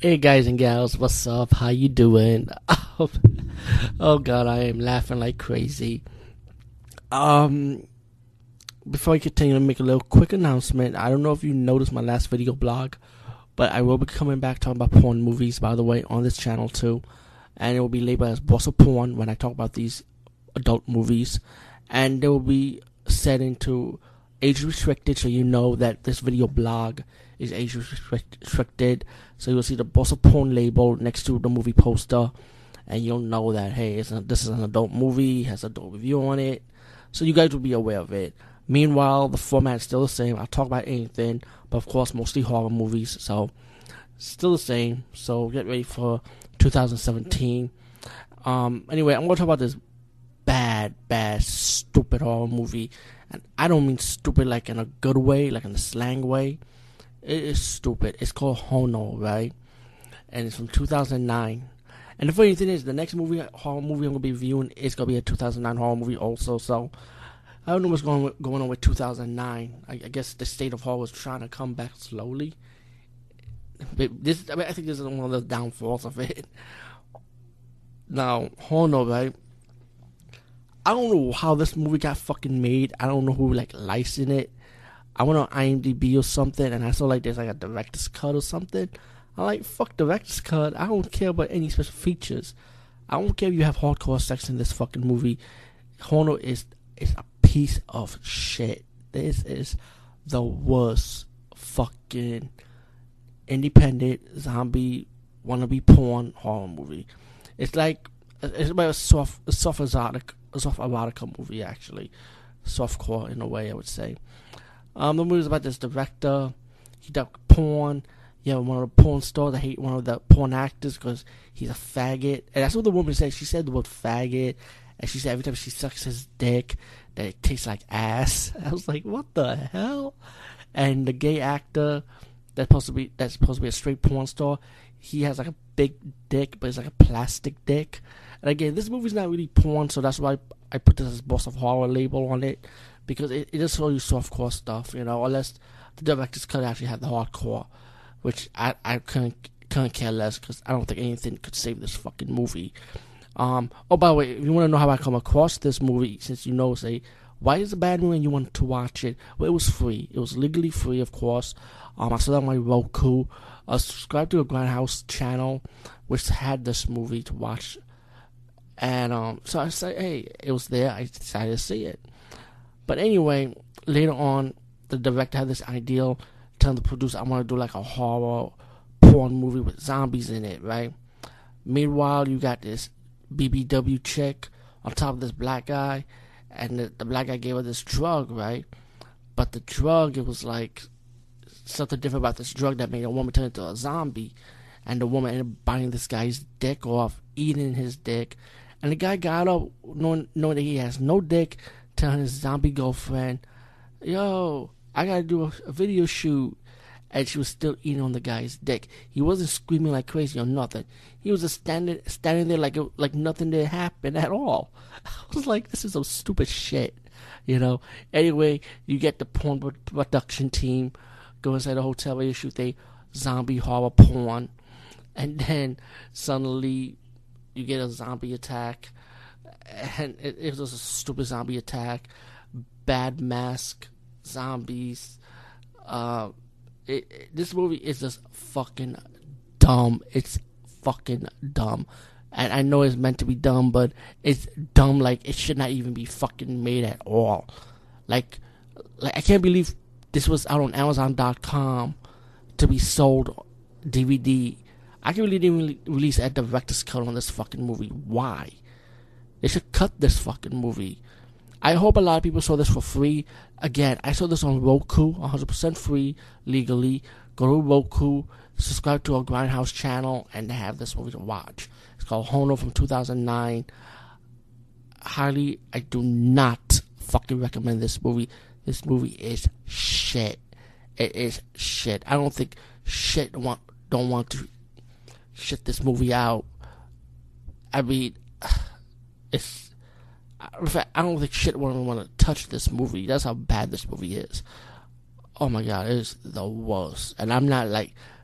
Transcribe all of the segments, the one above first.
Hey guys and gals, what's up? How you doing? Oh god, I am laughing like crazy. Before I continue, to make a little quick announcement. I don't know if you noticed my last video blog, but I will be coming back talking about porn movies, by the way, on this channel too. And it will be labeled as Boss of Porn when I talk about these adult movies. And they will be set into age restricted, so you know that this video blog is age restricted. So you'll see the Boss of Porn label next to the movie poster, and you'll know that, hey, this is an adult movie, has an adult review on it. So you guys will be aware of it. Meanwhile, the format is still the same. I'll talk about anything, but of course mostly horror movies. So still the same. So get ready for 2017. Anyway, I'm gonna talk about this bad, stupid horror movie. And I don't mean stupid like in a good way, like in a slang way. It is stupid. It's called Hono, right? And it's from 2009. And the funny thing is, the next horror movie I'm going to be reviewing is going to be a 2009 horror movie also. So I don't know what's going on with 2009. I guess the state of horror is trying to come back slowly. But I think this is one of the downfalls of it. Now, Hono, right? I don't know how this movie got fucking made. I don't know who licensed it. I went on IMDb or something, and I saw there's a director's cut or something. I'm like, fuck director's cut. I don't care about any special features. I don't care if you have hardcore sex in this fucking movie. Hono is a piece of shit. This is the worst fucking independent zombie wannabe porn horror movie. It's about a soft erotica movie, actually. Softcore, in a way, I would say. The movie is about this director. He does porn. You have one of the porn stars that hate one of the porn actors because he's a faggot. And that's what the woman said. She said the word faggot. And she said every time she sucks his dick, that it tastes like ass. I was like, what the hell? And the gay actor that's supposed to be a straight porn star, he has a big dick, but it's a plastic dick. And again, this movie's not really porn, so that's why I put this as Boss of Horror label on it, because it just shows you softcore stuff, unless the director's cut actually had the hardcore, which I couldn't care less, because I don't think anything could save this fucking movie. Oh, by the way, if you want to know how I come across this movie, since why is it a bad movie and you want to watch it? Well, it was free. It was legally free, of course. I saw that on my Roku. I subscribed to a Grindhouse channel, which had this movie to watch. And so I said, hey, it was there. I decided to see it. But anyway, later on, the director had this idea, telling the producer, I want to do a horror porn movie with zombies in it, right? Meanwhile, you got this BBW chick on top of this black guy. And the black guy gave her this drug, right? But the drug, it was something different about this drug that made a woman turn into a zombie. And the woman ended up biting this guy's dick off, eating his dick. And the guy got up knowing that he has no dick, telling his zombie girlfriend, yo, I gotta do a video shoot. And she was still eating on the guy's dick. He wasn't screaming like crazy or nothing. He was just standing there like nothing did happen at all. I was like, this is some stupid shit, Anyway, you get the porn production team, go inside the hotel where you shoot the zombie horror porn. And then suddenly you get a zombie attack. And it was a stupid zombie attack. Bad mask zombies. This movie is just fucking dumb. It's fucking dumb. And I know it's meant to be dumb, but it's dumb. It should not even be fucking made at all. I can't believe this was out on Amazon.com to be sold DVD. I can't believe they didn't release a director's cut on this fucking movie. Why? They should cut this fucking movie. I hope a lot of people saw this for free. Again, I saw this on Roku, 100% free, legally. Go to Roku, subscribe to our Grindhouse channel, and they have this movie to watch. It's called Hono from 2009. I do not fucking recommend this movie. This movie is shit. It is shit. I don't think shit don't want to shit this movie out. I mean, it's... In fact, I don't think shit would want to touch this movie. That's how bad this movie is. Oh my god, it is the worst. And I'm not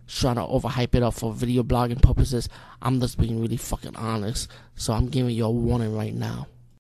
trying to overhype it up for video blogging purposes. I'm just being really fucking honest. So I'm giving you a warning right now.